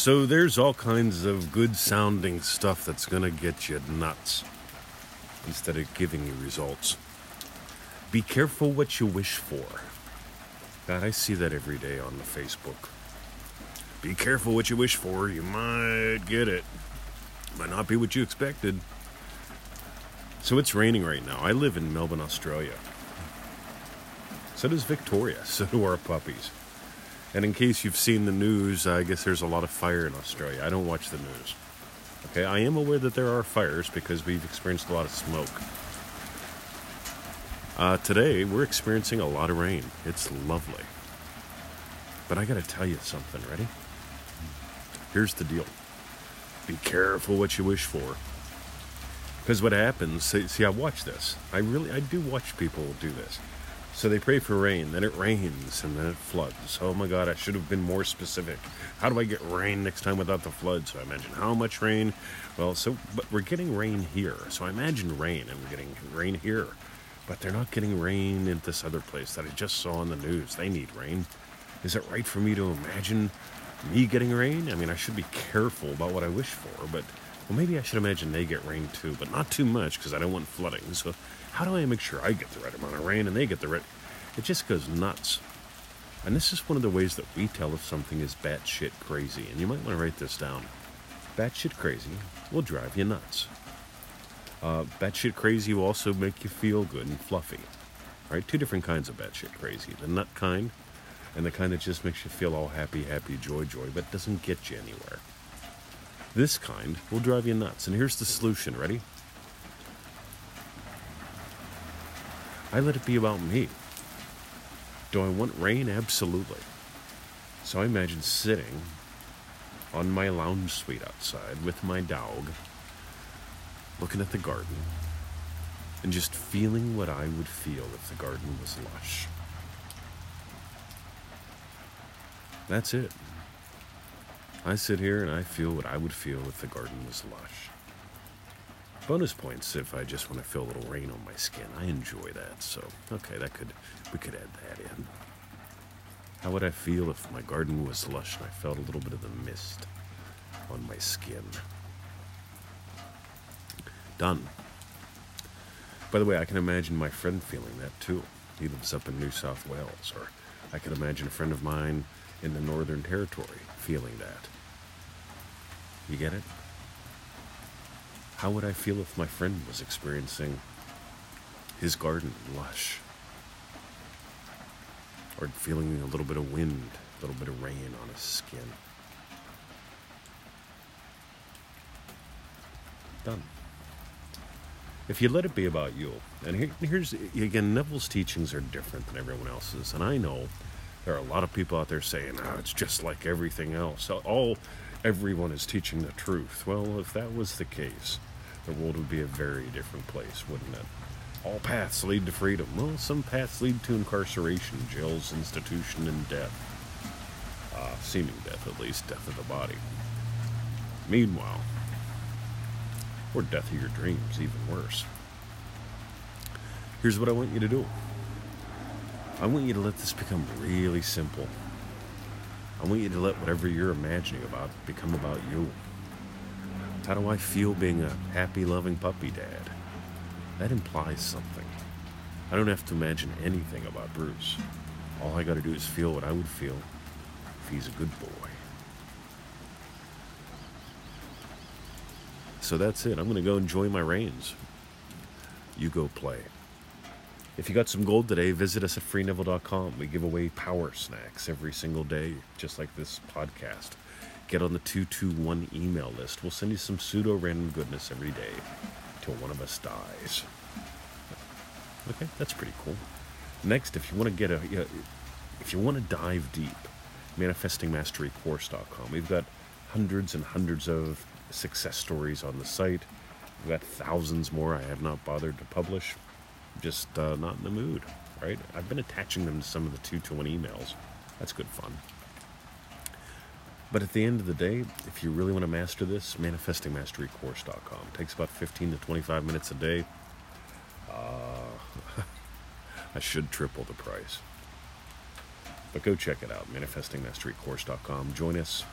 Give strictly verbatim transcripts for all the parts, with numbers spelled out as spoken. So there's all kinds of good sounding stuff that's going to get you nuts instead of giving you results. Be careful what you wish for. God, I see that every day on the Facebook. Be careful what you wish for. You might get it. Might not be what you expected. So it's raining right now. I live in Melbourne, Australia. So does Victoria. So do our puppies. And in case you've seen the news, I guess there's a lot of fire in Australia. I don't watch the news. Okay, I am aware that there are fires because we've experienced a lot of smoke. Uh, today, we're experiencing a lot of rain. It's lovely. But I gotta tell you something, ready? Here's the deal. Be careful what you wish for. Because what happens, see, I watch this. I really, I do watch people do this. So they pray for rain, then it rains, and then it floods. Oh my God, I should have been more specific. How do I get rain next time without the flood? So I imagine how much rain? Well, so, but we're getting rain here. So I imagine rain, and we're getting rain here. But they're not getting rain in this other place that I just saw on the news. They need rain. Is it right for me to imagine me getting rain? I mean, I should be careful about what I wish for, but well, maybe I should imagine they get rain too, but not too much because I don't want flooding. So how do I make sure I get the right amount of rain and they get the right? It just goes nuts. And this is one of the ways that we tell if something is batshit crazy. And you might want to write this down. Batshit crazy will drive you nuts. Uh, batshit crazy will also make you feel good and fluffy. All right, two different kinds of batshit crazy. The nut kind and the kind that just makes you feel all happy, happy, joy, joy, but doesn't get you anywhere. This kind will drive you nuts. And here's the solution. Ready? I let it be about me. Do I want rain? Absolutely. So I imagine sitting on my lounge suite outside with my dog, looking at the garden, and just feeling what I would feel if the garden was lush. That's it. I sit here and I feel what I would feel if the garden was lush. Bonus points if I just want to feel a little rain on my skin. I enjoy that, so okay, that could we could add that in. How would I feel if my garden was lush and I felt a little bit of the mist on my skin? Done. By the way, I can imagine my friend feeling that too. He lives up in New South Wales, or I can imagine a friend of mine in the Northern Territory feeling that. You get it? How would I feel if my friend was experiencing his garden lush? Or feeling a little bit of wind, a little bit of rain on his skin? Done. If you let it be about you, and here, here's, again, Neville's teachings are different than everyone else's, and I know there are a lot of people out there saying, oh, it's just like everything else. All, everyone is teaching the truth. Well, if that was the case, the world would be a very different place, wouldn't it? All paths lead to freedom. Well, some paths lead to incarceration, jails, institution, and death. Uh, seeming death, at least. Death of the body. Meanwhile, or death of your dreams, even worse. Here's what I want you to do. I want you to let this become really simple. I want you to let whatever you're imagining about become about you. How do I feel being a happy, loving puppy dad? That implies something. I don't have to imagine anything about Bruce. All I gotta do is feel what I would feel if he's a good boy. So that's it. I'm gonna go enjoy my rains. You go play. If you got some gold today, visit us at free nevil dot com. We give away power snacks every single day, just like this podcast. Get on the two two one email list. We'll send you some pseudo-random goodness every day till one of us dies. Okay, that's pretty cool. Next, if you want to get a, you know, if you want to dive deep, manifesting mastery course dot com. We've got hundreds and hundreds of success stories on the site. We've got thousands more I have not bothered to publish. Just uh, not in the mood, right? I've been attaching them to some of the two to one emails. That's good fun. But at the end of the day, if you really want to master this, manifesting mastery course dot com. It takes about fifteen to twenty-five minutes a day. Uh, I should triple the price. But go check it out, manifesting mastery course dot com. Join us.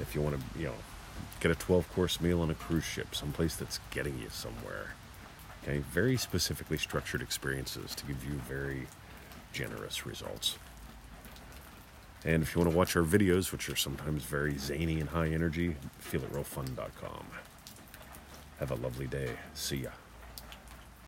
if you want to, you know, get a twelve-course meal on a cruise ship, someplace that's getting you somewhere. Okay, very specifically structured experiences to give you very generous results. And if you want to watch our videos, which are sometimes very zany and high energy, feel it real fun dot com. Have a lovely day. See ya.